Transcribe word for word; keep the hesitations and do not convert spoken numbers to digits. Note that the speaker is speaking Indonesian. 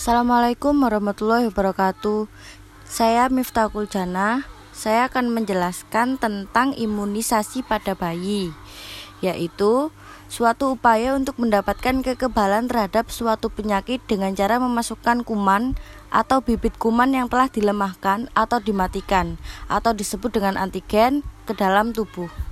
Assalamualaikum warahmatullahi wabarakatuh. Saya Miftakul Jana. Saya akan menjelaskan tentang imunisasi pada bayi, yaitu suatu upaya untuk mendapatkan kekebalan terhadap suatu penyakit dengan cara memasukkan kuman atau bibit kuman yang telah dilemahkan atau dimatikan atau disebut dengan antigen ke dalam tubuh.